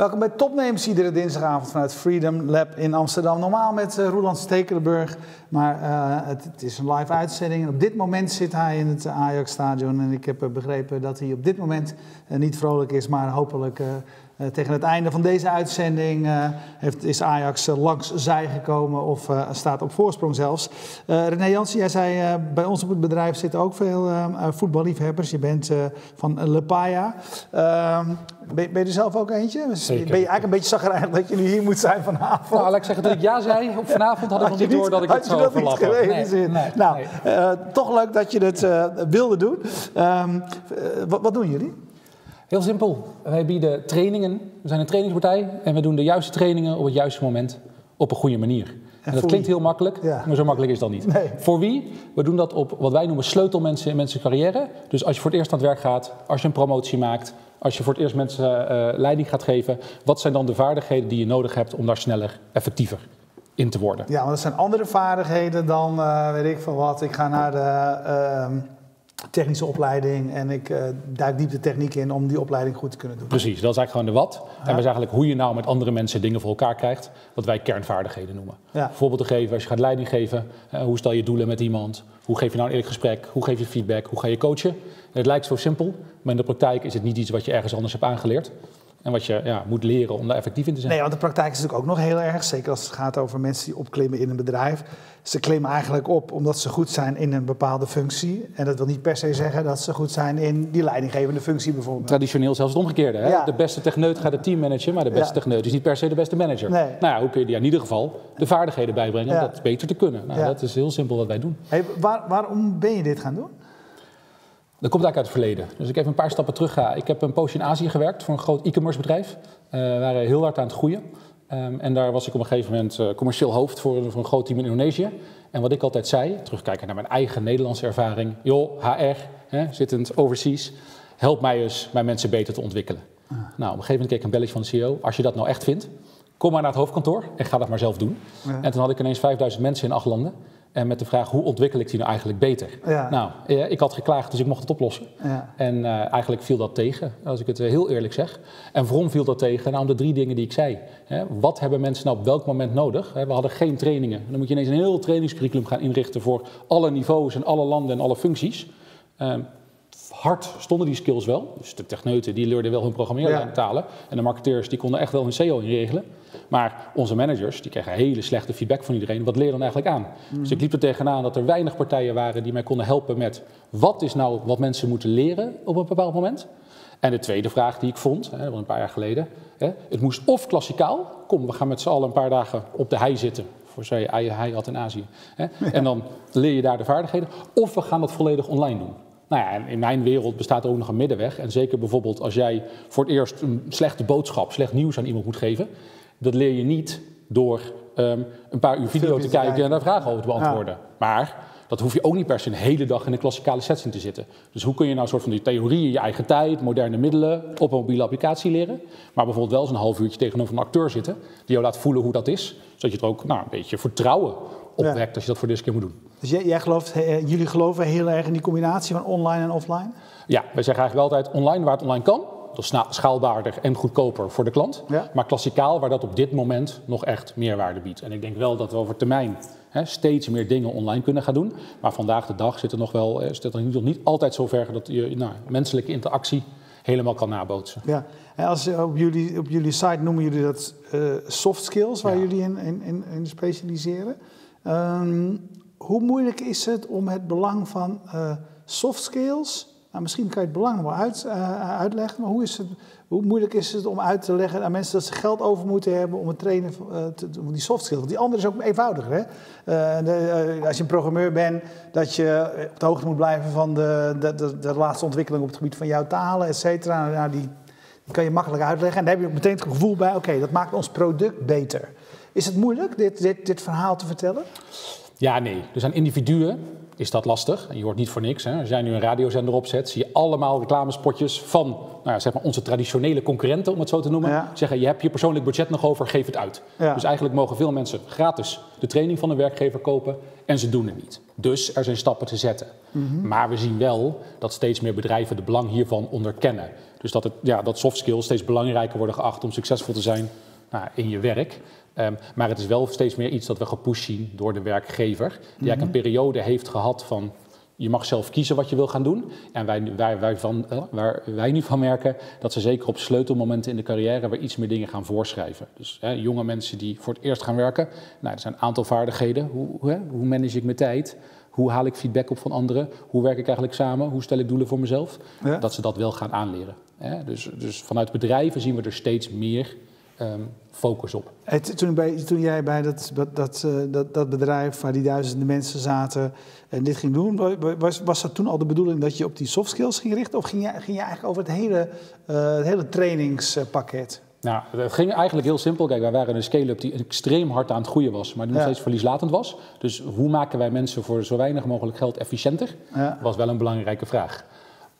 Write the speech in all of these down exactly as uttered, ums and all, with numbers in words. Welkom bij Topnames, iedere dinsdagavond vanuit Freedom Lab in Amsterdam. Normaal met uh, Roland Stekelenburg, maar uh, het, het is een live uitzending. En op dit moment zit hij in het Ajax-stadion en ik heb uh, begrepen dat hij op dit moment uh, niet vrolijk is, maar hopelijk... Uh, Uh, tegen het einde van deze uitzending uh, heeft, is Ajax uh, langs zij gekomen of uh, staat op voorsprong zelfs. Uh, René Janssen, jij zei uh, bij ons op het bedrijf zitten ook veel uh, voetballiefhebbers. Je bent uh, van Lepaia. Uh, ben, ben je er zelf ook eentje? Zeker. Ben je eigenlijk een beetje chagrijnig dat je nu hier moet zijn vanavond? Nou, laat ik zeggen dat ik ja zei. Op vanavond had ik nog niet door dat ik het zo verlap had. Nee, nee, nee. Nou, uh, toch leuk dat je het uh, wilde doen. Um, uh, wat, wat doen jullie? Heel simpel. Wij bieden trainingen. We zijn een trainingspartij en we doen de juiste trainingen op het juiste moment op een goede manier. En, en dat klinkt wie? heel makkelijk, ja. maar zo makkelijk is dat niet. Nee. Voor wie? We doen dat op wat wij noemen sleutelmensen in mensen carrière. Dus als je voor het eerst aan het werk gaat, als je een promotie maakt, als je voor het eerst mensen uh, leiding gaat geven, wat zijn dan de vaardigheden die je nodig hebt om daar sneller, effectiever in te worden? Ja, want dat zijn andere vaardigheden dan, uh, weet ik van wat, ik ga naar de... Uh, technische opleiding en ik uh, duik diep de techniek in om die opleiding goed te kunnen doen. Precies, dat is eigenlijk gewoon de wat. Ja. En dat is eigenlijk hoe je nou met andere mensen dingen voor elkaar krijgt, wat wij kernvaardigheden noemen. Ja. Bijvoorbeeld te geven, als je gaat leiding geven, uh, hoe stel je doelen met iemand, hoe geef je nou een eerlijk gesprek, hoe geef je feedback, hoe ga je coachen. En het lijkt zo simpel, maar in de praktijk is het niet iets wat je ergens anders hebt aangeleerd. En wat je ja, moet leren om daar effectief in te zijn. Nee, want de praktijk is natuurlijk ook nog heel erg. Zeker als het gaat over mensen die opklimmen in een bedrijf. Ze klimmen eigenlijk op omdat ze goed zijn in een bepaalde functie. En dat wil niet per se zeggen dat ze goed zijn in die leidinggevende functie bijvoorbeeld. Traditioneel zelfs het omgekeerde. Hè? Ja. De beste techneut gaat het team managen, maar de beste ja. techneut is niet per se de beste manager. Nee. Nou ja, hoe kun je die in ieder geval de vaardigheden bijbrengen ja. om dat beter te kunnen? Nou, ja. Dat is heel simpel wat wij doen. Hey, waar, waarom ben je dit gaan doen? Dat komt eigenlijk uit het verleden. Dus ik even een paar stappen terug ga. Ik heb een poosje in Azië gewerkt voor een groot e-commerce bedrijf. Uh, we waren heel hard aan het groeien. Um, en daar was ik op een gegeven moment uh, commercieel hoofd voor, voor een groot team in Indonesië. En wat ik altijd zei, terugkijken naar mijn eigen Nederlandse ervaring. Joh, H R, hè, zittend overseas, help mij eens mijn mensen beter te ontwikkelen. Ah. Nou, op een gegeven moment keek ik een belletje van de C E O. Als je dat nou echt vindt, kom maar naar het hoofdkantoor en ga dat maar zelf doen. Ja. En toen had ik ineens vijfduizend mensen in acht landen. En met de vraag, hoe ontwikkel ik die nou eigenlijk beter? Ja. Nou, ik had geklaagd, dus ik mocht het oplossen. Ja. En uh, eigenlijk viel dat tegen, als ik het heel eerlijk zeg. En waarom viel dat tegen? Nou, om de drie dingen die ik zei. Hè, wat hebben mensen nou op welk moment nodig? Hè, we hadden geen trainingen. Dan moet je ineens een heel trainingscurriculum gaan inrichten voor alle niveaus en alle landen en alle functies. Um, hard stonden die skills wel. Dus de techneuten, die leerden wel hun programmeertalen. Ja. En de marketeers, die konden echt wel hun S E O inregelen. Maar onze managers, die kregen hele slechte feedback van iedereen. Wat leer je dan eigenlijk aan? Mm. Dus ik liep er tegenaan dat er weinig partijen waren die mij konden helpen met... wat is nou wat mensen moeten leren op een bepaald moment? En de tweede vraag die ik vond, hè, een paar jaar geleden... Hè, het moest of klassikaal. Kom, we gaan met z'n allen een paar dagen op de hei zitten... voor zij hij had in Azië. Hè, ja. En dan leer je daar de vaardigheden. Of we gaan dat volledig online doen. Nou ja, in mijn wereld bestaat er ook nog een middenweg. En zeker bijvoorbeeld als jij voor het eerst een slechte boodschap... slecht nieuws aan iemand moet geven... Dat leer je niet door um, een paar uur video te kijken en daar vragen over te beantwoorden. Ja. Maar dat hoef je ook niet per se een hele dag in een klassikale setting te zitten. Dus hoe kun je nou een soort van die theorieën, je eigen tijd, moderne middelen op een mobiele applicatie leren. Maar bijvoorbeeld wel eens een half uurtje tegenover een acteur zitten die jou laat voelen hoe dat is. Zodat je er ook nou, een beetje vertrouwen opwekt ja. als je dat voor deze keer moet doen. Dus jij, jij gelooft, he, jullie geloven heel erg in die combinatie van online en offline? Ja, wij zeggen eigenlijk altijd online waar het online kan. Dat is schaalbaarder en goedkoper voor de klant. Ja. Maar klassikaal waar dat op dit moment nog echt meerwaarde biedt. En ik denk wel dat we over termijn hè, steeds meer dingen online kunnen gaan doen. Maar vandaag de dag zit het nog wel zit het nog niet altijd zo ver dat je nou, menselijke interactie helemaal kan nabootsen. Ja. En als, op, jullie, op jullie site noemen jullie dat uh, soft skills waar ja. jullie in, in, in specialiseren. Um, hoe moeilijk is het om het belang van uh, soft skills... Nou, misschien kan je het belang wel uit, uh, uitleggen, maar hoe, is het, hoe moeilijk is het om uit te leggen aan mensen dat ze geld over moeten hebben om het trainen van uh, die soft skills? Want die andere is ook eenvoudiger. Hè? Uh, de, uh, als je een programmeur bent, dat je op de hoogte moet blijven van de, de, de, de laatste ontwikkeling op het gebied van jouw talen, et cetera. Nou, die, die kan je makkelijk uitleggen en daar heb je ook meteen het gevoel bij, oké, okay, dat maakt ons product beter. Is het moeilijk dit, dit, dit verhaal te vertellen? Ja, nee. Er zijn individuen is dat lastig. Je hoort niet voor niks. Hè. Als jij nu een radiozender opzet, zie je allemaal reclamespotjes van nou ja, zeg maar onze traditionele concurrenten, om het zo te noemen. Ja. Zeggen, je hebt je persoonlijk budget nog over, geef het uit. Ja. Dus eigenlijk mogen veel mensen gratis de training van een werkgever kopen en ze doen het niet. Dus er zijn stappen te zetten. Mm-hmm. Maar we zien wel dat steeds meer bedrijven de belang hiervan onderkennen. Dus dat, het, ja, dat soft skills steeds belangrijker worden geacht om succesvol te zijn nou, in je werk. Um, maar het is wel steeds meer iets dat we gepusht zien door de werkgever. Die mm-hmm. eigenlijk een periode heeft gehad van je mag zelf kiezen wat je wil gaan doen. En wij, wij, wij van, uh, waar wij nu van merken dat ze zeker op sleutelmomenten in de carrière weer iets meer dingen gaan voorschrijven. Dus hè, jonge mensen die voor het eerst gaan werken. Nou, er zijn een aantal vaardigheden. Hoe, hoe, hoe manage ik mijn tijd? Hoe haal ik feedback op van anderen? Hoe werk ik eigenlijk samen? Hoe stel ik doelen voor mezelf? Ja. Dat ze dat wel gaan aanleren. Hè? Dus, dus vanuit bedrijven zien we er steeds meer Um, focus op. Hey, toen, bij, toen jij bij dat, dat, dat, dat bedrijf waar die duizenden mensen zaten en dit ging doen, was, was dat toen al de bedoeling dat je op die soft skills ging richten? Of ging je, ging je eigenlijk over het hele, uh, het hele trainingspakket? Nou, het ging eigenlijk heel simpel. Kijk, wij waren een scale-up die extreem hard aan het groeien was, maar die nog ja. steeds verlieslatend was. Dus hoe maken wij mensen voor zo weinig mogelijk geld efficiënter? Ja. Was wel een belangrijke vraag.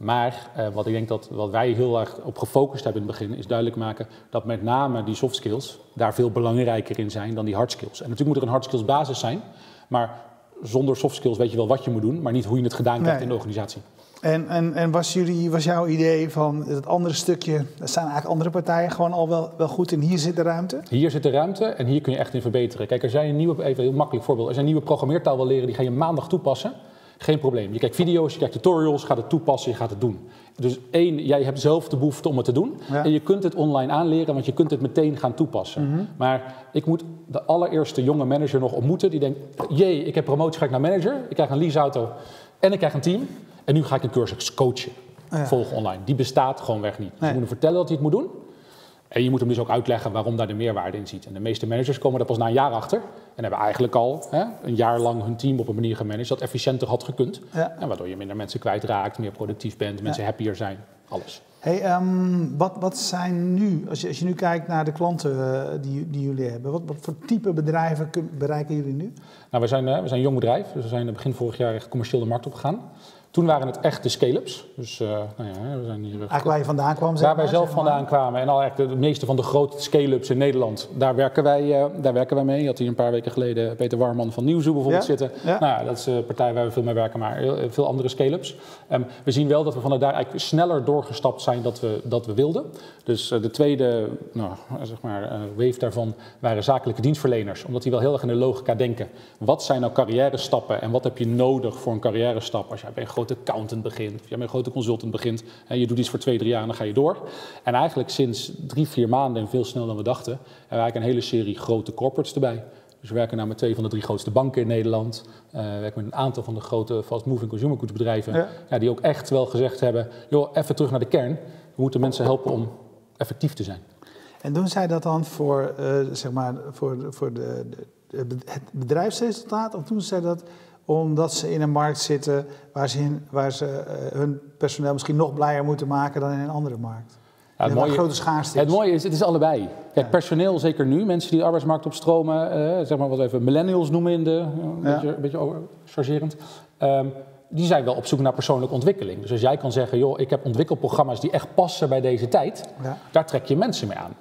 Maar eh, wat ik denk dat wat wij heel erg op gefocust hebben in het begin is duidelijk maken dat met name die soft skills daar veel belangrijker in zijn dan die hard skills. En natuurlijk moet er een hard skills basis zijn, maar zonder soft skills weet je wel wat je moet doen, maar niet hoe je het gedaan krijgt nee. in de organisatie. En, en, en was, jullie, was jouw idee van het andere stukje, daar staan eigenlijk andere partijen gewoon al wel, wel goed in, hier zit de ruimte? Hier zit de ruimte en hier kun je echt in verbeteren. Kijk, als jij een nieuwe, even heel makkelijk voorbeeld, als jij een nieuwe programmeertaal wil leren, die ga je maandag toepassen. Geen probleem. Je kijkt video's, je kijkt tutorials, gaat het toepassen, je gaat het doen. Dus één, jij hebt zelf de behoefte om het te doen. Ja. En je kunt het online aanleren, want je kunt het meteen gaan toepassen. Mm-hmm. Maar ik moet de allereerste jonge manager nog ontmoeten die denkt, jee, ik heb promotie, ga ik naar manager. Ik krijg een leaseauto en ik krijg een team. En nu ga ik een cursus coachen. Ja. Volg online. Die bestaat gewoonweg niet. Dus nee. je moet hem vertellen dat hij het moet doen. En je moet hem dus ook uitleggen waarom daar de meerwaarde in ziet. En de meeste managers komen daar pas na een jaar achter. En hebben eigenlijk al hè, een jaar lang hun team op een manier gemanaged dat efficiënter had gekund. Ja. En waardoor je minder mensen kwijtraakt, meer productief bent, mensen ja. happier zijn, alles. Hey, um, wat, wat zijn nu, als je, als je nu kijkt naar de klanten uh, die, die jullie hebben, wat, wat voor type bedrijven kun, bereiken jullie nu? Nou, we zijn, uh, we zijn een jong bedrijf, dus we zijn begin vorig jaar echt commercieel de markt opgegaan. Toen waren het echt de scale-ups. Dus, uh, nou ja, we zijn hier... Eigenlijk waar je vandaan kwam? Waar wij zelf vandaan kwamen. En al eigenlijk de meeste van de grote scale-ups in Nederland. Daar werken, wij, uh, daar werken wij mee. Je had hier een paar weken geleden Peter Warman van Nieuwzoo bijvoorbeeld ja? zitten. Ja? Nou, dat is een partij waar we veel mee werken, maar veel andere scale-ups. Um, we zien wel dat we vanuit daar eigenlijk sneller doorgestapt zijn dan we, dat we wilden. Dus uh, de tweede nou, zeg maar, uh, wave daarvan waren zakelijke dienstverleners. Omdat die wel heel erg in de logica denken. Wat zijn nou carrière-stappen en wat heb je nodig voor een carrière-stap als jij bij een grote accountant begint, of jij met een grote consultant begint en je doet iets voor twee, drie jaar en dan ga je door. En eigenlijk sinds drie, vier maanden en veel sneller dan we dachten, hebben we eigenlijk een hele serie grote corporates erbij. Dus we werken nou met twee van de drie grootste banken in Nederland. Uh, we werken met een aantal van de grote fast-moving consumer goods bedrijven, ja. Ja, die ook echt wel gezegd hebben, joh, even terug naar de kern. We moeten mensen helpen om effectief te zijn. En doen zij dat dan voor, uh, zeg maar, voor, voor de, de, de, het bedrijfsresultaat of doen zij dat omdat ze in een markt zitten waar ze, in, waar ze uh, hun personeel misschien nog blijer moeten maken dan in een andere markt? Ja, het, mooie, grote schaarste is. Het mooie is, het is allebei. Kijk, ja. personeel zeker nu, mensen die de arbeidsmarkt opstromen, uh, zeg maar wat we even millennials noemen, in de, uh, een, ja. beetje, een beetje over, chargerend, um, die zijn wel op zoek naar persoonlijke ontwikkeling. Dus als jij kan zeggen, joh, ik heb ontwikkelprogramma's die echt passen bij deze tijd, ja. daar trek je mensen mee aan.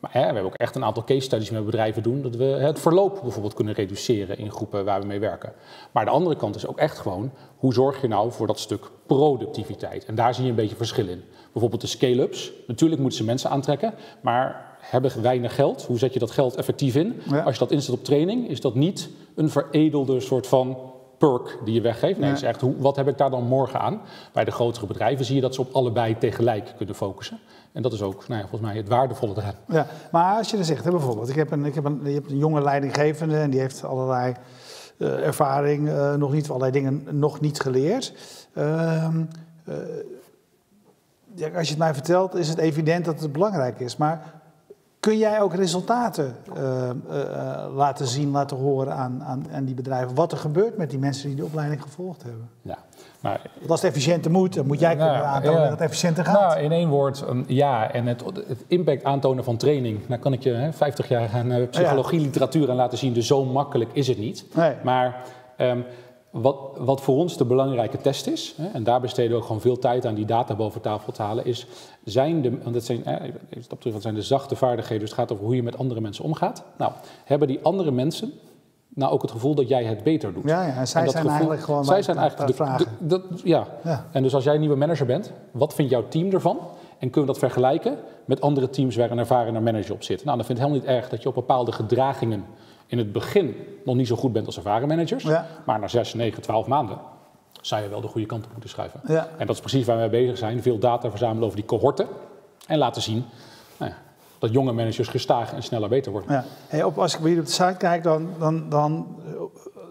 Maar hè, we hebben ook echt een aantal case studies met bedrijven doen, dat we het verloop bijvoorbeeld kunnen reduceren in groepen waar we mee werken. Maar de andere kant is ook echt gewoon, hoe zorg je nou voor dat stuk productiviteit? En daar zie je een beetje verschil in. Bijvoorbeeld de scale-ups, natuurlijk moeten ze mensen aantrekken, maar hebben weinig geld. Hoe zet je dat geld effectief in? Ja. Als je dat inzet op training, is dat niet een veredelde soort van perk die je weggeeft. Nee, ja. het is echt, wat heb ik daar dan morgen aan? Bij de grotere bedrijven zie je dat ze op allebei tegelijk kunnen focussen. En dat is ook nou ja, volgens mij het waardevolle eraan. Ja, maar als je er zegt, hè, bijvoorbeeld, ik heb een, ik heb een, je hebt een jonge leidinggevende en die heeft allerlei uh, ervaring, uh, nog niet, allerlei dingen nog niet geleerd. Uh, uh, ja, als je het mij vertelt, is het evident dat het belangrijk is. Maar kun jij ook resultaten uh, uh, laten zien, laten horen aan, aan, aan die bedrijven? Wat er gebeurt met die mensen die de opleiding gevolgd hebben? Ja. Nou, want als het efficiënter moet, dan moet jij kunnen nou, aantonen ja, dat het efficiënter gaat. Nou, in één woord, um, ja. En het, het impact aantonen van training. Nou kan ik je hè, vijftig jaar aan uh, psychologie, ja. literatuur aan laten zien. Dus zo makkelijk is het niet. Nee. Maar um, Wat, wat voor ons de belangrijke test is, hè, en daar besteden we ook gewoon veel tijd aan die data boven tafel te halen, is, zijn de, want dat zijn, eh, dat zijn de zachte vaardigheden, dus het gaat over hoe je met andere mensen omgaat. Nou, hebben die andere mensen nou ook het gevoel dat jij het beter doet? Ja, ja, zij en dat zijn gevoel, eigenlijk gewoon zij zijn eigenlijk de, vragen. De, de, de, ja. ja, en dus als jij een nieuwe manager bent, wat vindt jouw team ervan? En kunnen we dat vergelijken met andere teams waar een ervaren manager op zit? Nou, dan vind ik het helemaal niet erg dat je op bepaalde gedragingen in het begin nog niet zo goed bent als ervaren managers. Ja. Maar na zes, negen, twaalf maanden zou je wel de goede kant op moeten schuiven. Ja. En dat is precies waar wij bezig zijn. Veel data verzamelen over die cohorten. En laten zien nou ja, dat jonge managers gestaag en sneller beter worden. Ja. Hey, op, als ik bij jullie op de site kijk, dan, dan, dan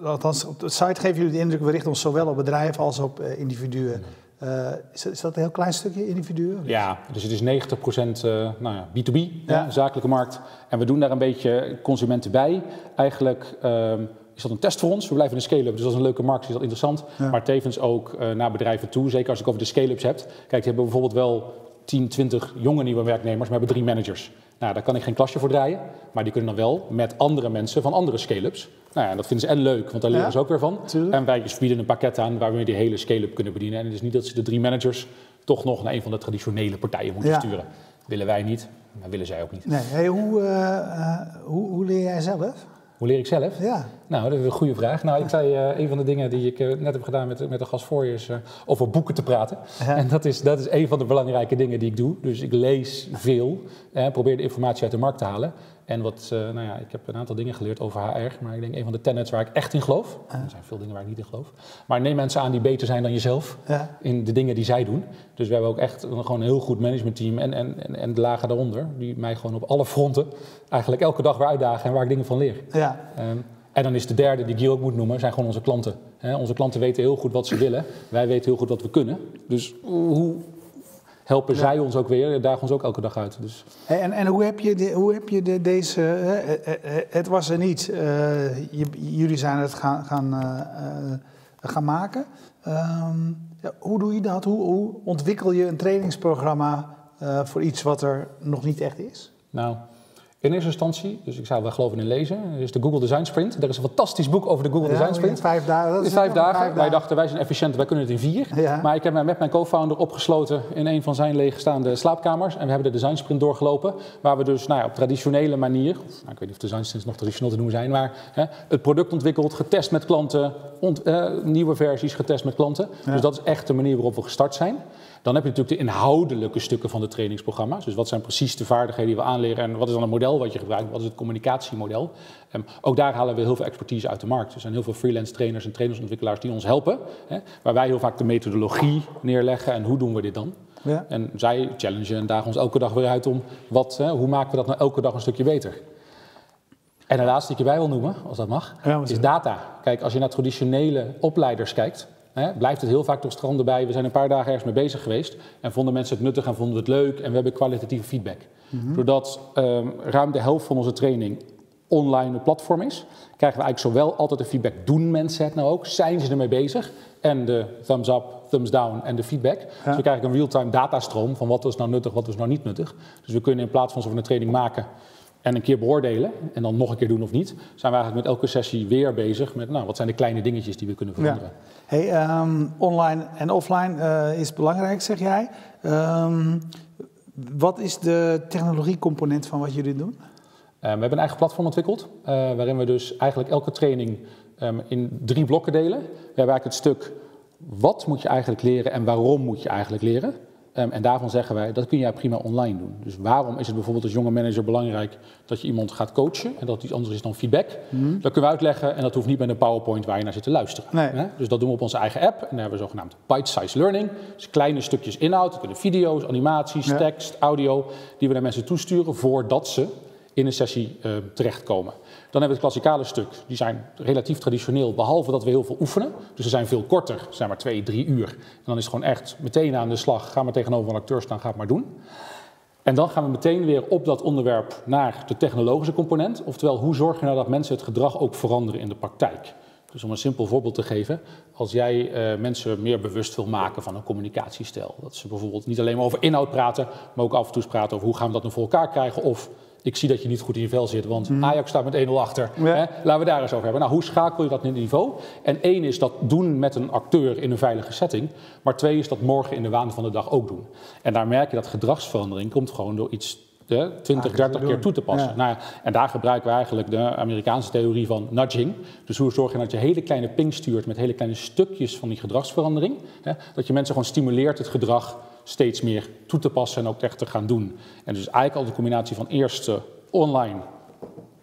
althans, op de site geven jullie de indruk, we richten ons zowel op bedrijven als op uh, individuen. Ja. Uh, is, is dat een heel klein stukje individuen? Ja, dus het is negentig procent uh, nou ja, B twee B, ja. Ja, zakelijke markt. En we doen daar een beetje consumenten bij. Eigenlijk uh, is dat een test voor ons. We blijven een scale-up, dus dat is een leuke markt, is dat interessant. Ja. Maar tevens ook uh, naar bedrijven toe, zeker als ik over de scale-ups heb. Kijk, die hebben bijvoorbeeld wel tien, twintig jonge nieuwe werknemers, maar hebben drie managers. Nou, daar kan ik geen klasje voor draaien. Maar die kunnen dan wel met andere mensen van andere scale-ups. Nou ja, dat vinden ze en leuk, want daar leren ja, ze ook weer van. Tuurlijk. En wij bieden een pakket aan waar we die hele scale-up kunnen bedienen. En het is niet dat ze de drie managers toch nog naar een van de traditionele partijen moeten ja, sturen. Willen wij niet, maar willen zij ook niet. Nee. Hey, hoe, uh, hoe, hoe leer jij zelf? Hoe leer ik zelf? Ja. Nou, dat is een goede vraag. Nou, ik zei, uh, een van de dingen die ik uh, net heb gedaan met, met de gast voor je is uh, over boeken te praten. Ja. En dat is, dat is een van de belangrijke dingen die ik doe. Dus ik lees veel, eh, probeer de informatie uit de markt te halen. En wat, uh, nou ja, ik heb een aantal dingen geleerd over H R, maar ik denk een van de tenets waar ik echt in geloof. Ja. Er zijn veel dingen waar ik niet in geloof. Maar neem mensen aan die beter zijn dan jezelf ja, in de dingen die zij doen. Dus we hebben ook echt een, gewoon een heel goed managementteam en, en, en, en de lagen daaronder. Die mij gewoon op alle fronten eigenlijk elke dag weer uitdagen en waar ik dingen van leer. Ja. Um, En dan is de derde, die ik hier ook moet noemen, zijn gewoon onze klanten. He, onze klanten weten heel goed wat ze willen. Wij weten heel goed wat we kunnen. Dus hoe helpen ja, zij ons ook weer? Dagen ons ook elke dag uit. Dus. Hey, en, en hoe heb je, de, hoe heb je de, deze... He, het was er niet. Uh, je, jullie zijn het gaan, gaan, uh, gaan maken. Um, ja, hoe doe je dat? Hoe, hoe ontwikkel je een trainingsprogramma uh, voor iets wat er nog niet echt is? Nou... In eerste instantie, dus ik zou wel geloven in lezen, is de Google Design Sprint. Er is een fantastisch boek over de Google ja, Design Sprint. Vijf dagen. Dat is vijf dagen. Vijf dagen. Wij dachten, wij zijn efficiënt, wij kunnen het in vier. Ja. Maar ik heb mij met mijn co-founder opgesloten in een van zijn leegstaande slaapkamers. En we hebben de Design Sprint doorgelopen. Waar we dus nou ja, op traditionele manier, of, nou, ik weet niet of Design Sprints nog traditioneel te noemen zijn, maar hè, het product ontwikkeld, getest met klanten, ont, eh, nieuwe versies getest met klanten. Ja. Dus dat is echt de manier waarop we gestart zijn. Dan heb je natuurlijk de inhoudelijke stukken van de trainingsprogramma's. Dus wat zijn precies de vaardigheden die we aanleren en wat is dan het model wat je gebruikt? Wat is het communicatiemodel? Um, ook daar halen we heel veel expertise uit de markt. Er zijn heel veel freelance trainers en trainersontwikkelaars die ons helpen. Hè, waar wij heel vaak de methodologie neerleggen en hoe doen we dit dan? Ja. En zij challengen en dagen ons elke dag weer uit om wat, hè, hoe maken we dat nou elke dag een stukje beter? En de laatste die ik erbij wil noemen, als dat mag, ja, is data. Kijk, als je naar traditionele opleiders kijkt... He, blijft het heel vaak toch stranden bij. We zijn een paar dagen ergens mee bezig geweest en vonden mensen het nuttig en vonden het leuk en we hebben kwalitatieve feedback. Mm-hmm. Doordat um, ruim de helft van onze training online een platform is, krijgen we eigenlijk zowel altijd de feedback, doen mensen het nou ook, zijn ze ermee bezig, en de thumbs up, thumbs down en de feedback. Ja. Dus we krijgen een real-time datastroom van wat was nou nuttig, wat was nou niet nuttig. Dus we kunnen in plaats van zo'n training maken en een keer beoordelen en dan nog een keer doen of niet, zijn we eigenlijk met elke sessie weer bezig met nou, wat zijn de kleine dingetjes die we kunnen veranderen. Ja. Hey, um, online en offline uh, is belangrijk, zeg jij. Um, wat is de technologiecomponent van wat jullie doen? Uh, we hebben een eigen platform ontwikkeld, uh, waarin we dus eigenlijk elke training um, in drie blokken delen. We hebben eigenlijk het stuk wat moet je eigenlijk leren en waarom moet je eigenlijk leren. Um, en daarvan zeggen wij, dat kun jij prima online doen. Dus waarom is het bijvoorbeeld als jonge manager belangrijk dat je iemand gaat coachen en dat het iets anders is dan feedback? Mm-hmm. Dat kunnen we uitleggen en dat hoeft niet met een PowerPoint waar je naar zit te luisteren. Nee. Hè? Dus dat doen we op onze eigen app en daar hebben we zogenaamd bite-size learning. Dus kleine stukjes inhoud, dat kunnen video's, animaties, ja, tekst, audio, die we naar mensen toesturen voordat ze in een sessie uh, terechtkomen. Dan hebben we het klassikale stuk. Die zijn relatief traditioneel, behalve dat we heel veel oefenen. Dus ze zijn veel korter, ze zijn maar twee, drie uur. En dan is het gewoon echt meteen aan de slag. Ga maar tegenover een acteur staan, ga het maar doen. En dan gaan we meteen weer op dat onderwerp naar de technologische component. Oftewel, hoe zorg je nou dat mensen het gedrag ook veranderen in de praktijk? Dus om een simpel voorbeeld te geven, als jij uh, mensen meer bewust wil maken van een communicatiestijl. Dat ze bijvoorbeeld niet alleen maar over inhoud praten, maar ook af en toe praten over hoe gaan we dat nou voor elkaar krijgen of... ik zie dat je niet goed in je vel zit, want mm. Ajax staat met één nul achter. Ja. Hè? Laten we daar eens over hebben. Nou, hoe schakel je dat in het niveau? En één is dat doen met een acteur in een veilige setting. Maar twee is dat morgen in de waan van de dag ook doen. En daar merk je dat gedragsverandering komt gewoon door iets eh, twintig, dertig keer toe te passen. Ja. Nou ja, en daar gebruiken we eigenlijk de Amerikaanse theorie van nudging. Dus hoe zorg je dat je hele kleine ping stuurt met hele kleine stukjes van die gedragsverandering. Hè? Dat je mensen gewoon stimuleert het gedrag steeds meer toe te passen en ook echt te gaan doen. En dus eigenlijk al de combinatie van eerst uh, online,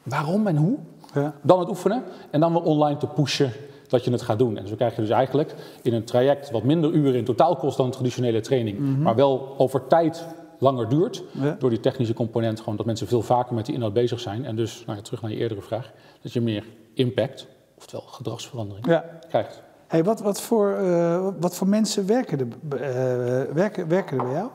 waarom en hoe, ja. dan het oefenen en dan wel online te pushen dat je het gaat doen. En zo krijg je dus eigenlijk in een traject wat minder uren in totaal kost dan een traditionele training, mm-hmm. maar wel over tijd langer duurt, ja. door die technische component gewoon dat mensen veel vaker met die inhoud bezig zijn. En dus, nou ja, terug naar je eerdere vraag, dat je meer impact, oftewel gedragsverandering, ja. krijgt. Hey, wat, wat, voor, uh, wat voor mensen werken er, uh, werken, werken er bij jou?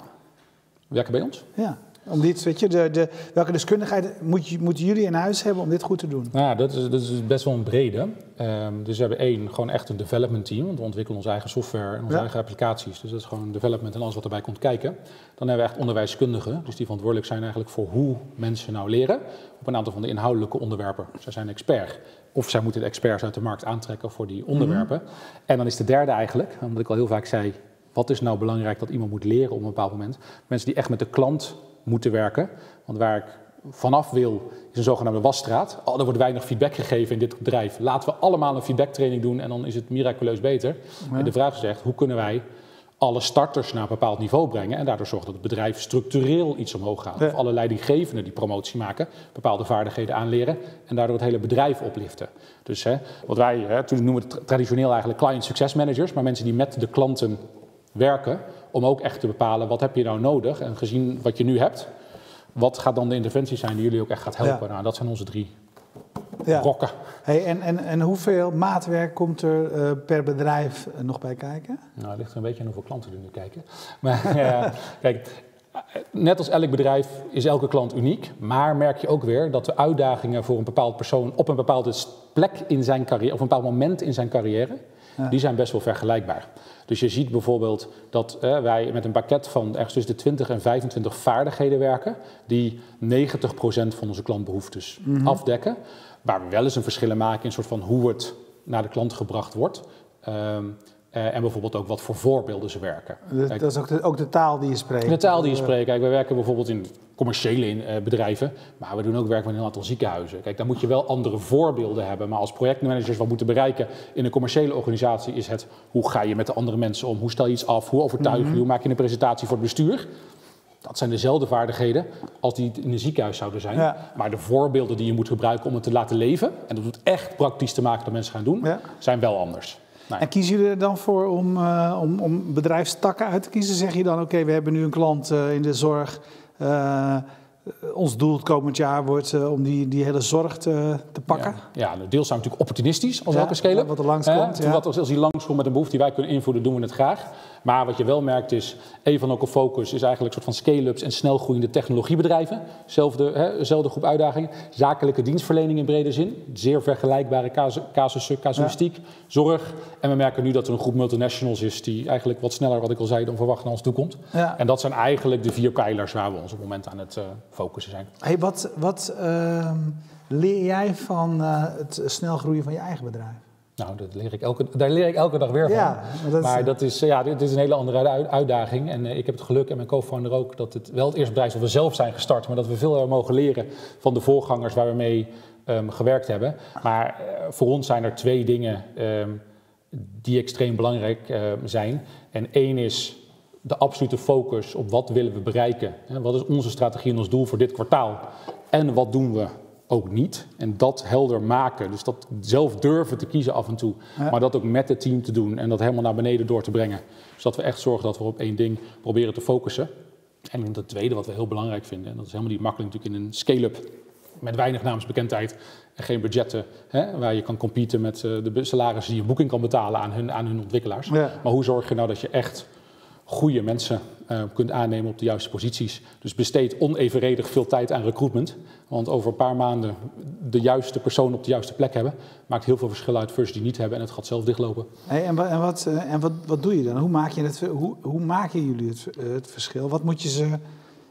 Werken bij ons? Ja. Om dit, weet je, de, de, welke deskundigheid moet, moeten jullie in huis hebben om dit goed te doen? Nou, dat is, dat is best wel een brede. Um, dus we hebben één, gewoon echt een development team. Want we ontwikkelen onze eigen software en onze ja. eigen applicaties. Dus dat is gewoon development en alles wat erbij komt kijken. Dan hebben we echt onderwijskundigen. Dus die verantwoordelijk zijn eigenlijk voor hoe mensen nou leren. Op een aantal van de inhoudelijke onderwerpen. Zij zijn expert. Of zij moeten de experts uit de markt aantrekken voor die onderwerpen. Mm-hmm. En dan is de derde eigenlijk, omdat ik al heel vaak zei, wat is nou belangrijk dat iemand moet leren op een bepaald moment? Mensen die echt met de klant moeten werken. Want waar ik vanaf wil, is een zogenaamde wasstraat. Oh, er wordt weinig feedback gegeven in dit bedrijf. Laten we allemaal een feedbacktraining doen en dan is het miraculeus beter. Ja. En de vraag is echt, hoe kunnen wij alle starters naar een bepaald niveau brengen en daardoor zorgen dat het bedrijf structureel iets omhoog gaat. Ja. Of alle leidinggevenden die promotie maken, bepaalde vaardigheden aanleren en daardoor het hele bedrijf opliften. Dus hè, wat wij, hè, toen noemen we het traditioneel eigenlijk client success managers, maar mensen die met de klanten werken om ook echt te bepalen wat heb je nou nodig en gezien wat je nu hebt, wat gaat dan de interventies zijn die jullie ook echt gaat helpen. Ja. Nou, dat zijn onze drie ja. brokken. Hey, en, en, en hoeveel maatwerk komt er uh, per bedrijf uh, nog bij kijken? Nou, het ligt er een beetje aan hoeveel klanten er nu kijken. Maar uh, kijk, net als elk bedrijf is elke klant uniek. Maar merk je ook weer dat de uitdagingen voor een bepaald persoon op een bepaalde plek in zijn carrière, of een bepaald moment in zijn carrière, ja. die zijn best wel vergelijkbaar. Dus je ziet bijvoorbeeld dat eh, wij met een pakket van ergens tussen de twintig en vijfentwintig vaardigheden werken, die negentig procent van onze klantbehoeftes mm-hmm. afdekken. Waar we wel eens een verschil in maken in soort van hoe het naar de klant gebracht wordt. Um, Uh, en bijvoorbeeld ook wat voor voorbeelden ze werken. Dus, kijk, dat is ook de, ook de taal die je spreekt. De taal die je spreekt. Kijk, wij werken bijvoorbeeld in commerciële in, uh, bedrijven. Maar we doen ook werk met een aantal ziekenhuizen. Kijk, daar moet je wel andere voorbeelden hebben. Maar als projectmanagers wat moeten bereiken in een commerciële organisatie is het, hoe ga je met de andere mensen om? Hoe stel je iets af? Hoe overtuig je? Mm-hmm. Hoe maak je een presentatie voor het bestuur? Dat zijn dezelfde vaardigheden als die in een ziekenhuis zouden zijn. Ja. Maar de voorbeelden die je moet gebruiken om het te laten leven, en dat doet echt praktisch te maken dat mensen gaan doen, ja. zijn wel anders. Nee. En kiezen jullie er dan voor om, uh, om, om bedrijfstakken uit te kiezen? Zeg je dan, oké, okay, we hebben nu een klant uh, in de zorg. Uh, ons doel het komend jaar wordt uh, om die, die hele zorg te, te pakken. Ja, ja, deels zijn we natuurlijk opportunistisch als ja, elke scale. Wat er langs komt. Ja. Wat, als die langskomt met een behoefte die wij kunnen invoeren, doen we het graag. Maar wat je wel merkt is, een van onze focus is eigenlijk een soort van scale-ups en snelgroeiende technologiebedrijven. Zelfde, hè, zelfde groep uitdagingen. Zakelijke dienstverlening in brede zin. Zeer vergelijkbare casus, casussen, casuïstiek, ja. zorg. En we merken nu dat er een groep multinationals is die eigenlijk wat sneller, wat ik al zei, dan verwacht naar ons toe komt. Ja. En dat zijn eigenlijk de vier pijlers waar we ons op het moment aan het uh, focussen zijn. Hey, wat wat uh, leer jij van uh, het snel groeien van je eigen bedrijf? Nou, dat leer ik elke, daar leer ik elke dag weer van. Ja, maar dat is, maar dat is, ja, dit is een hele andere uitdaging. En uh, ik heb het geluk, en mijn co-founder ook, dat het wel het eerste bedrijf dat we zelf zijn gestart, maar dat we veel mogen leren van de voorgangers waar we mee um, gewerkt hebben. Maar uh, voor ons zijn er twee dingen um, die extreem belangrijk uh, zijn. En één is de absolute focus op wat willen we bereiken. Hè? Wat is onze strategie en ons doel voor dit kwartaal? En wat doen we ook niet? En dat helder maken. Dus dat zelf durven te kiezen af en toe. Ja. Maar dat ook met het team te doen. En dat helemaal naar beneden door te brengen. Zodat we echt zorgen dat we op één ding proberen te focussen. En het tweede wat we heel belangrijk vinden. En dat is helemaal niet makkelijk natuurlijk in een scale-up. Met weinig naamsbekendheid en geen budgetten, hè, waar je kan competen met de salarissen die je boeking kan betalen aan hun, aan hun ontwikkelaars. Ja. Maar hoe zorg je nou dat je echt goede mensen uh, kunt aannemen op de juiste posities. Dus besteed onevenredig veel tijd aan recruitment. Want over een paar maanden de juiste persoon op de juiste plek hebben maakt heel veel verschil uit versus die niet hebben en het gaat zelf dichtlopen. Hey, en wat, en, wat, en wat, wat doe je dan? Hoe maak je het, hoe, hoe maken jullie het, het verschil? Wat moet je ze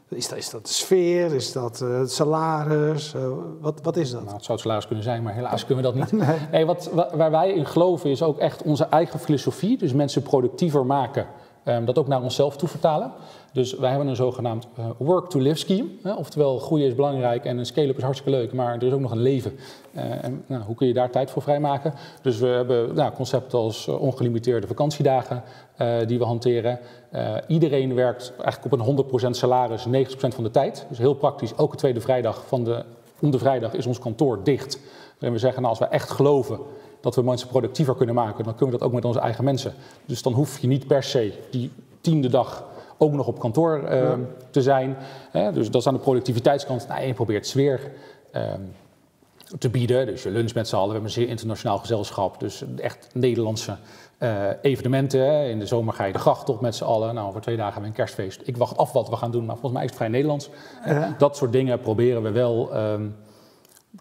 Is dat, is dat de sfeer? Is dat uh, het salaris? Uh, wat, wat is dat? Nou, het zou het salaris kunnen zijn, maar helaas kunnen we dat niet. Nee. Nee, wat, waar wij in geloven is ook echt onze eigen filosofie. Dus mensen productiever maken. Um, dat ook naar onszelf toe vertalen. Dus wij hebben een zogenaamd uh, work-to-live scheme. Hè? Oftewel, groeien is belangrijk en een scale-up is hartstikke leuk. Maar er is ook nog een leven. Uh, en, nou, hoe kun je daar tijd voor vrijmaken? Dus we hebben nou, concepten als uh, ongelimiteerde vakantiedagen uh, die we hanteren. Uh, iedereen werkt eigenlijk op een honderd procent salaris negentig procent van de tijd. Dus heel praktisch, elke tweede vrijdag van de, om de vrijdag is ons kantoor dicht. En we zeggen, nou, als wij echt geloven dat we mensen productiever kunnen maken, dan kunnen we dat ook met onze eigen mensen. Dus dan hoef je niet per se die tiende dag ook nog op kantoor uh, ja. te zijn. Uh, dus dat is aan de productiviteitskant. Nou, je probeert sfeer uh, te bieden. Dus je lunch met z'n allen. We hebben een zeer internationaal gezelschap. Dus echt Nederlandse uh, evenementen. In de zomer ga je de gracht op met z'n allen. Nou, over twee dagen hebben we een kerstfeest. Ik wacht af wat we gaan doen, maar volgens mij is het vrij Nederlands. Ja. Dat soort dingen proberen we wel um,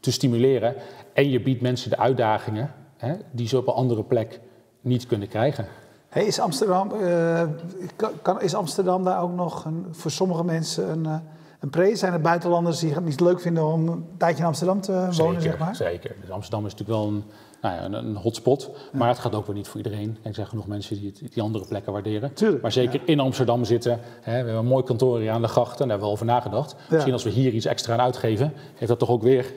te stimuleren. En je biedt mensen de uitdagingen hè, die ze op een andere plek niet kunnen krijgen. Hey, is, Amsterdam, uh, kan, is Amsterdam daar ook nog een, voor sommige mensen een, een pre? Zijn er buitenlanders die het niet leuk vinden om een tijdje in Amsterdam te wonen? Zeker, zeg maar? Zeker. Dus Amsterdam is natuurlijk wel een, nou ja, een, een hotspot, ja. Maar het gaat ook weer niet voor iedereen. Er zijn genoeg mensen die die andere plekken waarderen. Tuurlijk, maar zeker ja. in Amsterdam zitten. Hè, we hebben een mooi kantoor hier aan de gracht en daar hebben we over nagedacht. Ja. Misschien als we hier iets extra aan uitgeven, heeft dat toch ook weer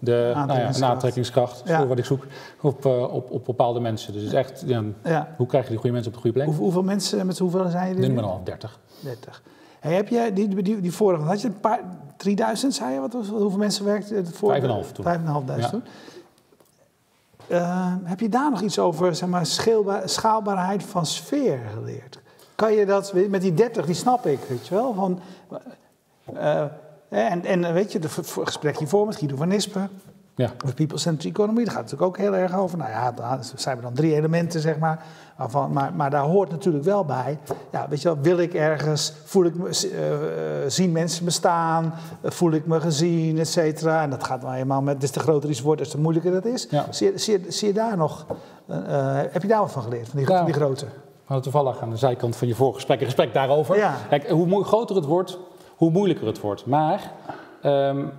de aantrekkingskracht, nou ja, aantrekkingskracht ja. voor wat ik zoek, op, op, op bepaalde mensen. Dus echt, ja, ja. hoe krijg je die goede mensen op de goede plek? Hoe, hoeveel mensen, met hoeveel zijn jullie? Nu ben ik al dertig. dertig. Hey, heb jij die, die, die vorige, had je een paar, drieduizend zei je? Wat, hoeveel mensen werkte het voor? Vijf en een half toen. vijfduizend vijfhonderd toen. Uh, heb je daar nog iets over, zeg maar, scheelbaar, schaalbaarheid van sfeer geleerd? Kan je dat, met die dertig, die snap ik, weet je wel, van... Uh, En, en weet je, het gesprek hiervoor met Guido van Nispen, ja. over people-centric economy, daar gaat het natuurlijk ook heel erg over. Nou ja, daar zijn we dan drie elementen, zeg maar. Waarvan, maar, maar daar hoort natuurlijk wel bij, ja, weet je wel, wil ik ergens, voel ik me, uh, zien mensen me staan, uh, voel ik me gezien, et cetera. En dat gaat nou eenmaal met, dus de groter iets wordt, dus de moeilijker dat is. Ja. Zie, zie, zie je daar nog, uh, heb je daar wat van geleerd, van die, ja. die grote? Nou, toevallig aan de zijkant van je vorige gesprek, een gesprek daarover. Ja. Kijk, hoe groter het wordt, hoe moeilijker het wordt. Maar, um,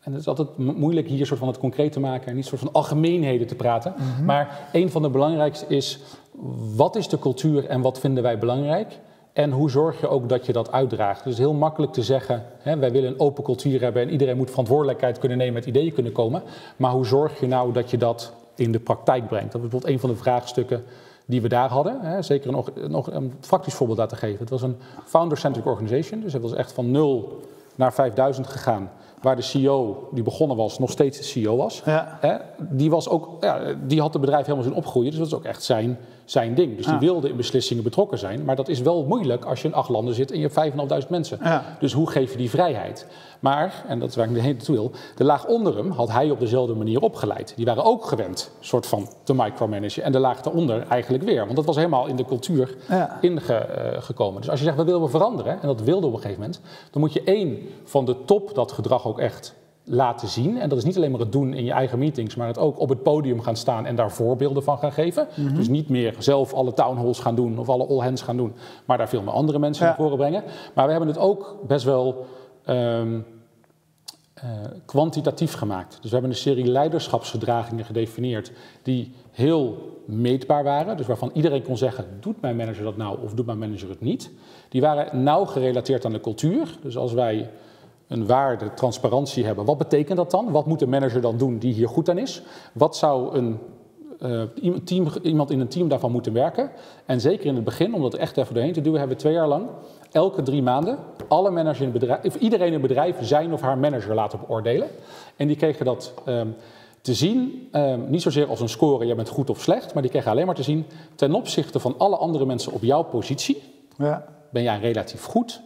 en het is altijd moeilijk hier soort van het concreet te maken en niet soort van algemeenheden te praten. Mm-hmm. Maar een van de belangrijkste is, wat is de cultuur en wat vinden wij belangrijk? En hoe zorg je ook dat je dat uitdraagt? Dus heel makkelijk te zeggen, hè, wij willen een open cultuur hebben en iedereen moet verantwoordelijkheid kunnen nemen, met ideeën kunnen komen. Maar hoe zorg je nou dat je dat in de praktijk brengt? Dat is bijvoorbeeld een van de vraagstukken die we daar hadden, hè, zeker nog een, een praktisch voorbeeld daar te geven. Het was een founder-centric organization, dus het was echt van nul naar vijfduizend gegaan, waar de C E O die begonnen was nog steeds de C E O was. Ja. Hè, die, was ook, ja, die had het bedrijf helemaal zien opgroeien, dus dat is ook echt zijn, zijn ding. Dus ja. die wilde in beslissingen betrokken zijn, maar dat is wel moeilijk als je in acht landen zit en je hebt vijfduizend vijfhonderdduizend mensen. Ja. Dus hoe geef je die vrijheid? Maar, en dat is waar ik heen toe wil, de laag onder hem had hij op dezelfde manier opgeleid. Die waren ook gewend, soort van, te micromanagen. En de laag daaronder eigenlijk weer. Want dat was helemaal in de cultuur ja. ingekomen. Uh, dus als je zegt, we willen veranderen, en dat wilde op een gegeven moment, dan moet je één van de top dat gedrag ook echt laten zien. En dat is niet alleen maar het doen in je eigen meetings, maar het ook op het podium gaan staan en daar voorbeelden van gaan geven. Mm-hmm. Dus niet meer zelf alle townhalls gaan doen of alle all hands gaan doen, maar daar veel meer andere mensen ja. naar voren brengen. Maar we hebben het ook best wel Um, uh, kwantitatief gemaakt. Dus we hebben een serie leiderschapsgedragingen gedefinieerd die heel meetbaar waren, dus waarvan iedereen kon zeggen, doet mijn manager dat nou of doet mijn manager het niet? Die waren nauw gerelateerd aan de cultuur. Dus als wij een waarde, transparantie hebben, wat betekent dat dan? Wat moet de manager dan doen die hier goed aan is? Wat zou een Uh, team, iemand in een team daarvan moeten werken. En zeker in het begin, om dat echt even doorheen te duwen, hebben we twee jaar lang, elke drie maanden, alle managers in het bedrijf, of iedereen in het bedrijf zijn of haar manager laten beoordelen. En die kregen dat um, te zien, um, niet zozeer als een score, jij bent goed of slecht, maar die kregen alleen maar te zien, ten opzichte van alle andere mensen op jouw positie, ja. ben jij relatief goed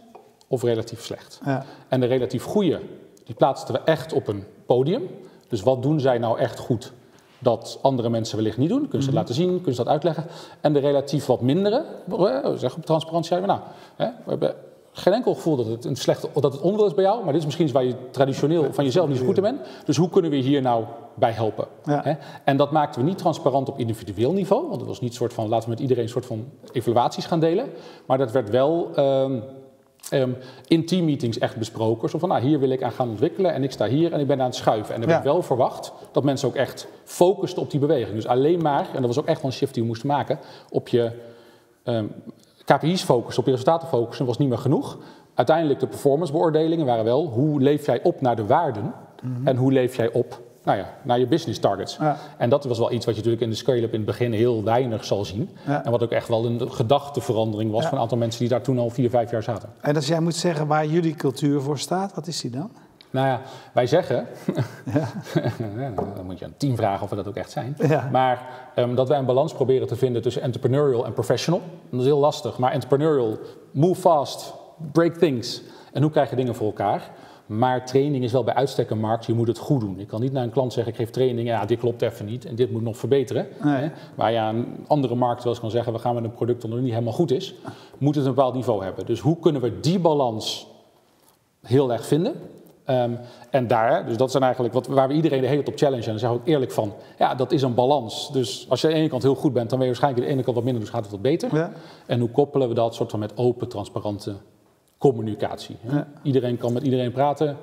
of relatief slecht. Ja. En de relatief goede, die plaatsten we echt op een podium. Dus wat doen zij nou echt goed? Dat andere mensen wellicht niet doen. Kunnen ze dat mm-hmm. laten zien, kunnen ze dat uitleggen. En de relatief wat mindere, zeg op transparantie, nou, hè, we hebben geen enkel gevoel dat het, een slechte, dat het onwil is bij jou, maar dit is misschien iets waar je traditioneel van jezelf niet zo goed in bent. Dus hoe kunnen we hier nou bij helpen? Ja. Hè? En dat maakten we niet transparant op individueel niveau, want het was niet soort van, laten we met iedereen een soort van evaluaties gaan delen, maar dat werd wel Um, Um, in teammeetings echt besproken. Zo van, nou, hier wil ik aan gaan ontwikkelen en ik sta hier en ik ben aan het schuiven. En dan ja. heb ik wel verwacht dat mensen ook echt focusten op die beweging. Dus alleen maar, en dat was ook echt wel een shift die we moesten maken, op je um, K P I's focussen, op je resultaten focussen, was niet meer genoeg. Uiteindelijk de performancebeoordelingen waren wel, hoe leef jij op naar de waarden mm-hmm. en hoe leef jij op nou ja, naar je business targets. Ja. En dat was wel iets wat je natuurlijk in de scale-up in het begin heel weinig zal zien. Ja. En wat ook echt wel een gedachteverandering was ja. van een aantal mensen die daar toen al vier, vijf jaar zaten. En als jij moet zeggen waar jullie cultuur voor staat, wat is die dan? Nou ja, wij zeggen, ja. dan moet je aan het team vragen of we dat ook echt zijn. Ja. Maar um, dat wij een balans proberen te vinden tussen entrepreneurial en professional. En dat is heel lastig, maar entrepreneurial, move fast, break things. En hoe krijg je dingen voor elkaar? Maar training is wel bij uitstek een markt, je moet het goed doen. Je kan niet naar een klant zeggen, ik geef training, ja, dit klopt even niet en dit moet nog verbeteren. Nee. Waar je aan een andere markt wel eens kan zeggen, we gaan met een product dat nog niet helemaal goed is, moet het een bepaald niveau hebben. Dus hoe kunnen we die balans heel erg vinden? Um, en daar, dus dat zijn eigenlijk wat, waar we iedereen de hele tijd op challengen. En dan zeggen we ook eerlijk van, ja, dat is een balans. Dus als je aan de ene kant heel goed bent, dan ben je waarschijnlijk aan de ene kant wat minder, dus gaat het wat beter. Ja. En hoe koppelen we dat soort van met open, transparante communicatie. Ja. Iedereen kan met iedereen praten.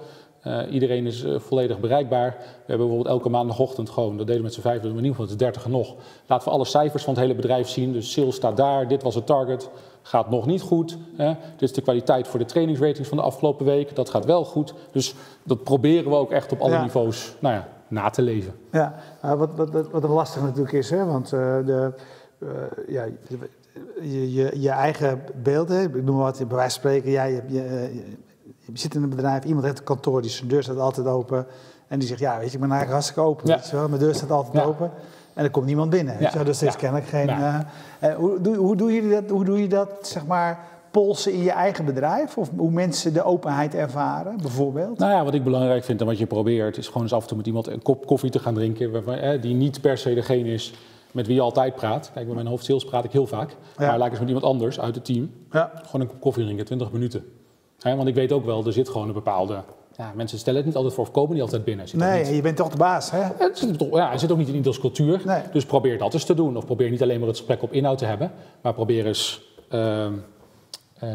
Uh, iedereen is uh, volledig bereikbaar. We hebben bijvoorbeeld elke maandagochtend gewoon, dat deden we met z'n vijf, in ieder geval de dertig nog. Laten we alle cijfers van het hele bedrijf zien. Dus sales staat daar, dit was het target, gaat nog niet goed. Hè. Dit is de kwaliteit voor de trainingsratings van de afgelopen week, dat gaat wel goed. Dus dat proberen we ook echt op alle ja. niveaus nou ja, na te leven. Ja, wat, wat, wat lastig natuurlijk is, hè? Want uh, de, uh, ja... Je, je, je eigen beelden, ik noem maar wat, bij wijze van spreken, ja, je, je, je zit in een bedrijf, iemand heeft een kantoor, die zijn deur staat altijd open. En die zegt, ja, weet je, ik ben eigenlijk hartstikke open. Ja. Weet je wel? Mijn deur staat altijd ja. open en er komt niemand binnen. Ja. Weet je wel? Dus er is ja. kennelijk geen... Ja. Uh, hoe, hoe, hoe doen jullie dat, hoe doe je dat, zeg maar, polsen in je eigen bedrijf? Of hoe mensen de openheid ervaren, bijvoorbeeld? Nou ja, wat ik belangrijk vind en wat je probeert, is gewoon eens af en toe met iemand een kop koffie te gaan drinken, waarvan, eh, die niet per se degene is met wie je altijd praat. Kijk, bij mijn hoofdsales praat ik heel vaak. Ja. Maar laat ik eens met iemand anders uit het team. Ja. Gewoon een kop koffie drinken, twintig minuten. He, want ik weet ook wel, er zit gewoon een bepaalde... Ja, mensen stellen het niet altijd voor of komen niet altijd binnen. Zit nee, je bent toch de baas, hè? Het zit, ja, het zit ook niet in ieders cultuur. Nee. Dus probeer dat eens te doen. Of probeer niet alleen maar het gesprek op inhoud te hebben. Maar probeer eens... Uh, uh,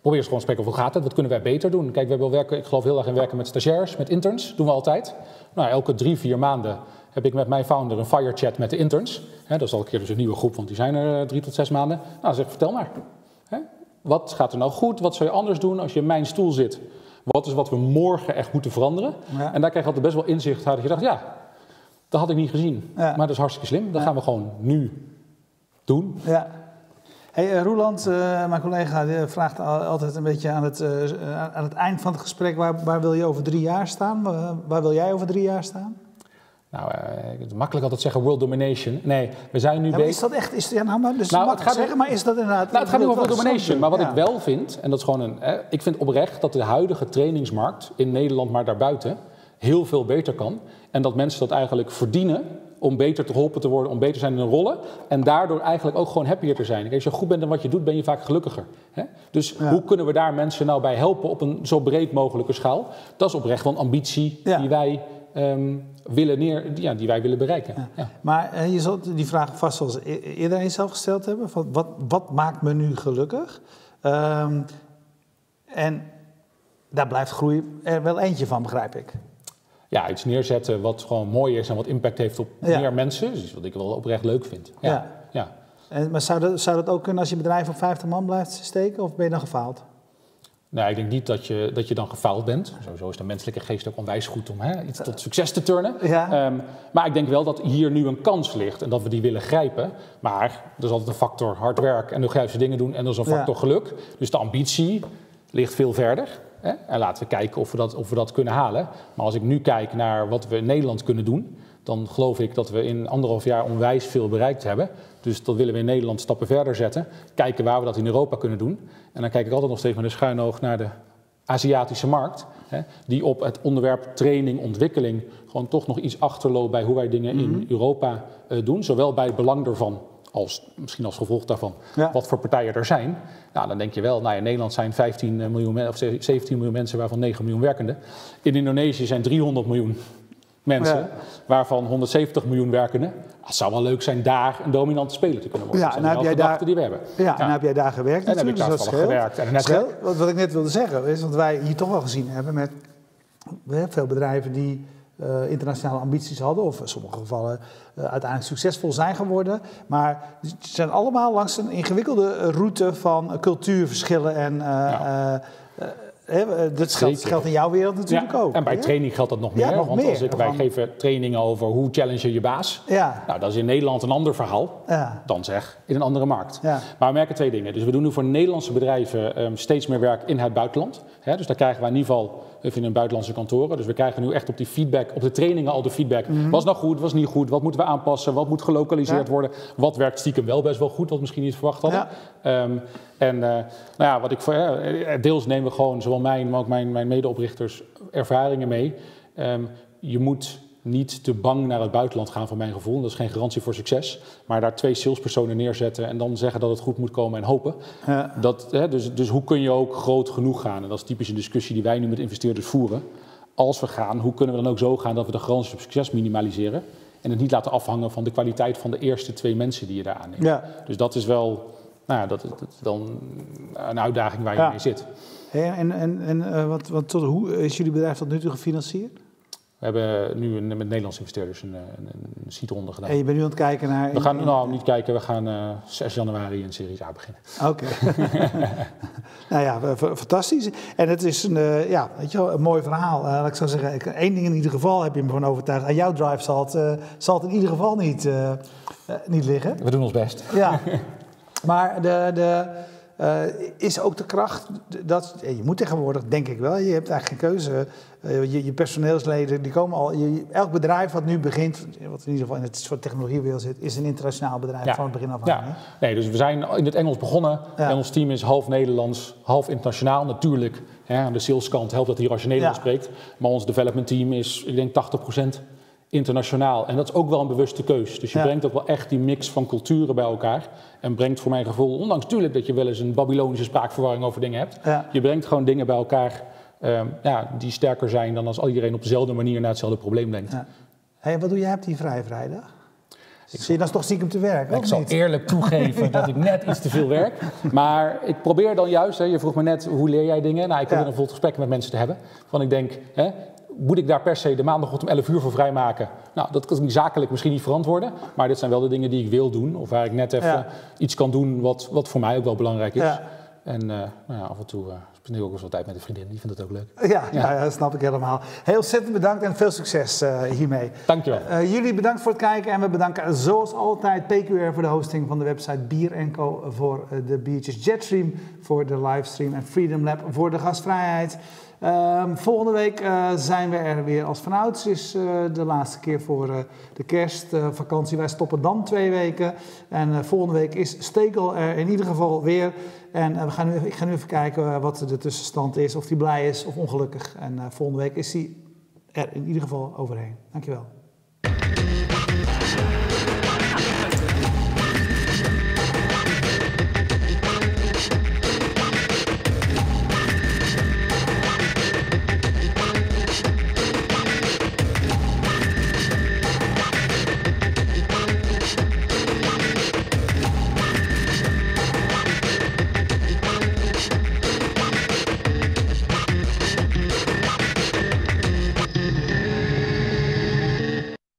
Probeer eens gewoon te spreken over hoe gaat het, wat kunnen wij beter doen. Kijk, we hebben wel werken, ik geloof heel erg in werken met stagiairs, met interns, doen we altijd. Nou, elke drie, vier maanden heb ik met mijn founder een firechat met de interns. He, dat is al een keer dus een nieuwe groep, want die zijn er drie tot zes maanden. Nou, zeg, vertel maar. He, wat gaat er nou goed, wat zou je anders doen als je in mijn stoel zit? Wat is wat we morgen echt moeten veranderen? Ja. En daar krijg je altijd best wel inzicht uit dat je dacht, ja, dat had ik niet gezien. Ja. Maar dat is hartstikke slim, dat ja. gaan we gewoon nu doen. Ja. Hey, Roland, uh, mijn collega vraagt altijd een beetje aan het, uh, aan het eind van het gesprek... Waar, waar wil je over drie jaar staan? Uh, waar wil jij over drie jaar staan? Nou, uh, ik makkelijk altijd zeggen world domination. Nee, we zijn nu ja, bezig... Is dat echt... Is, ja, nou, maar, dus nou, het gaat zeggen, maar is dat inderdaad... Nou, het gaat nu over world domination, maar wat ja. ik wel vind... en dat is gewoon een... Eh, ik vind oprecht dat de huidige trainingsmarkt in Nederland, maar daarbuiten... heel veel beter kan. En dat mensen dat eigenlijk verdienen... om beter te geholpen te worden, om beter te zijn in hun rollen... en daardoor eigenlijk ook gewoon happier te zijn. Kijk, als je goed bent in wat je doet, ben je vaak gelukkiger. Hè? Dus ja. hoe kunnen we daar mensen nou bij helpen op een zo breed mogelijke schaal? Dat is oprecht wel een ambitie ja. die, wij, um, willen neer, ja, die wij willen bereiken. Ja. Ja. Maar je zult die vraag vast zoals eerder eens gesteld hebben... Van wat, wat maakt me nu gelukkig? Um, en daar blijft groei er wel eentje van, begrijp ik. Ja, iets neerzetten wat gewoon mooi is en wat impact heeft op ja. meer mensen. Dus wat ik wel oprecht leuk vind. Ja. Ja. Ja. En, maar zou dat, zou dat ook kunnen als je bedrijf op vijftig man blijft steken? Of ben je dan gefaald? Nou, ik denk niet dat je, dat je dan gefaald bent. Sowieso is de menselijke geest ook onwijs goed om hè, iets tot succes te turnen. Ja. Um, maar ik denk wel dat hier nu een kans ligt en dat we die willen grijpen. Maar er is altijd een factor hard werk en de juiste dingen doen. En er is een factor ja. geluk. Dus de ambitie ligt veel verder. Hè? En laten we kijken of we, dat, of we dat kunnen halen. Maar als ik nu kijk naar wat we in Nederland kunnen doen... dan geloof ik dat we in anderhalf jaar onwijs veel bereikt hebben. Dus dat willen we in Nederland stappen verder zetten. Kijken waar we dat in Europa kunnen doen. En dan kijk ik altijd nog steeds met een schuin oog naar de Aziatische markt... Hè? Die op het onderwerp training, ontwikkeling... gewoon toch nog iets achterloopt bij hoe wij dingen in mm-hmm. Europa uh, doen. Zowel bij het belang ervan... Als, misschien als gevolg daarvan, ja. wat voor partijen er zijn. Nou, dan denk je wel, nou ja, in Nederland zijn vijftien miljoen of zeventien miljoen mensen waarvan negen miljoen werkenden. In Indonesië zijn driehonderd miljoen mensen, ja. waarvan honderdzeventig miljoen werkenden. Het zou wel leuk zijn daar een dominante speler te kunnen worden. Ja, en dan heb jij daar, die we hebben. Ja, ja. En heb jij daar gewerkt en natuurlijk. En heb ik daar dus gewerkt. En scheelt, wat, wat ik net wilde zeggen is, want wij hier toch wel gezien hebben met veel bedrijven die uh, internationale ambities hadden, of in sommige gevallen uh, uiteindelijk succesvol zijn geworden. Maar ze zijn allemaal langs een ingewikkelde route van cultuurverschillen en... Uh, ja. uh, uh, He, dat geldt, geldt in jouw wereld natuurlijk ja, ook. En bij he? training geldt dat nog meer. Ja, nog want meer. Als ik, wij geven trainingen over hoe challenge je baas. Ja. Nou, dat is in Nederland een ander verhaal ja. dan zeg in een andere markt. Ja. Maar we merken twee dingen. Dus we doen nu voor Nederlandse bedrijven um, steeds meer werk in het buitenland. He, dus daar krijgen wij in ieder geval in een buitenlandse kantoren. Dus we krijgen nu echt op die feedback, op de trainingen al de feedback. Mm-hmm. Was nou goed, was niet goed, wat moeten we aanpassen, wat moet gelokaliseerd ja. worden. Wat werkt stiekem wel best wel goed, wat we misschien niet verwacht hadden. Ja. Um, en uh, nou ja, wat ik voor, uh, deels nemen we gewoon, zowel mijn, maar ook mijn, mijn medeoprichters, ervaringen mee. Um, je moet niet te bang naar het buitenland gaan, van mijn gevoel. Dat is geen garantie voor succes. Maar daar twee salespersonen neerzetten en dan zeggen dat het goed moet komen en hopen. Ja. Dat, hè, dus, dus hoe kun je ook groot genoeg gaan? En dat is typisch een discussie die wij nu met investeerders voeren. Als we gaan, hoe kunnen we dan ook zo gaan dat we de garantie op succes minimaliseren? En het niet laten afhangen van de kwaliteit van de eerste twee mensen die je daar aanneemt. Ja. Dus dat is wel nou ja, dat, dat is dan een uitdaging waar je ja. mee zit. En, en, en wat, wat, tot, hoe is jullie bedrijf tot nu toe gefinancierd? We hebben nu met Nederlandse investeerders een, een, een seedronde gedaan. En je bent nu aan het kijken naar... We gaan nou niet kijken, we gaan uh, zes januari een series A beginnen. Oké. Okay. Nou ja, fantastisch. En het is een, uh, ja, weet je wel, een mooi verhaal. Uh, ik zou zeggen, één ding in ieder geval heb je me gewoon overtuigd. Aan jouw drive zal het, uh, zal het in ieder geval niet, uh, uh, niet liggen. We doen ons best. Ja. Maar de... de Uh, is ook de kracht, dat, je moet tegenwoordig, denk ik wel, je hebt eigenlijk geen keuze. Uh, je, je personeelsleden, die komen al, je, elk bedrijf wat nu begint, wat in ieder geval in het soort technologiewereld zit, is een internationaal bedrijf ja. van het begin af aan. Ja. Nee, dus we zijn in het Engels begonnen ja. en ons team is half Nederlands, half internationaal natuurlijk. Hè, aan de saleskant helpt dat hier als je Nederlands ja. spreekt, maar ons development team is, ik denk, tachtig procent internationaal. En dat is ook wel een bewuste keus. Dus je ja. brengt ook wel echt die mix van culturen bij elkaar. En brengt voor mijn gevoel, ondanks natuurlijk dat je wel eens een Babylonische spraakverwarring over dingen hebt. Ja. Je brengt gewoon dingen bij elkaar um, ja, die sterker zijn dan als iedereen op dezelfde manier naar hetzelfde probleem denkt. Ja. Hey, wat doe jij op die vrije vrijdag? Zie je dan toch stiekem te werk? Ik niet? zal eerlijk toegeven ja. dat ik net iets te veel werk. Maar ik probeer dan juist, hè, je vroeg me net hoe leer jij dingen? Nou, ik probeer ja. een vol gesprek met mensen te hebben. Van ik denk... Hè, moet ik daar per se de maandagochtend om elf uur voor vrijmaken? Nou, dat kan ik zakelijk misschien niet verantwoorden. Maar dit zijn wel de dingen die ik wil doen. Of waar ik net even ja. iets kan doen wat, wat voor mij ook wel belangrijk is. Ja. En uh, nou ja, af en toe uh, spendeer ik ook eens wat tijd met een vriendin. Die vindt het ook leuk. Ja, ja. ja, dat snap ik helemaal. Heel ontzettend bedankt en veel succes uh, hiermee. Dankjewel. Uh, jullie bedankt voor het kijken. En we bedanken zoals altijd P Q R voor de hosting van de website. Bier en Co voor de biertjes. Jetstream voor de livestream. En Freedom Lab voor de gastvrijheid. Um, volgende week uh, zijn we er weer als vanouds. Het is uh, de laatste keer voor uh, de kerstvakantie. Uh, Wij stoppen dan twee weken. En uh, volgende week is Stekel er in ieder geval weer. En uh, we gaan nu, ik ga nu even kijken uh, wat de tussenstand is. Of hij blij is of ongelukkig. En uh, volgende week is hij er in ieder geval overheen. Dankjewel.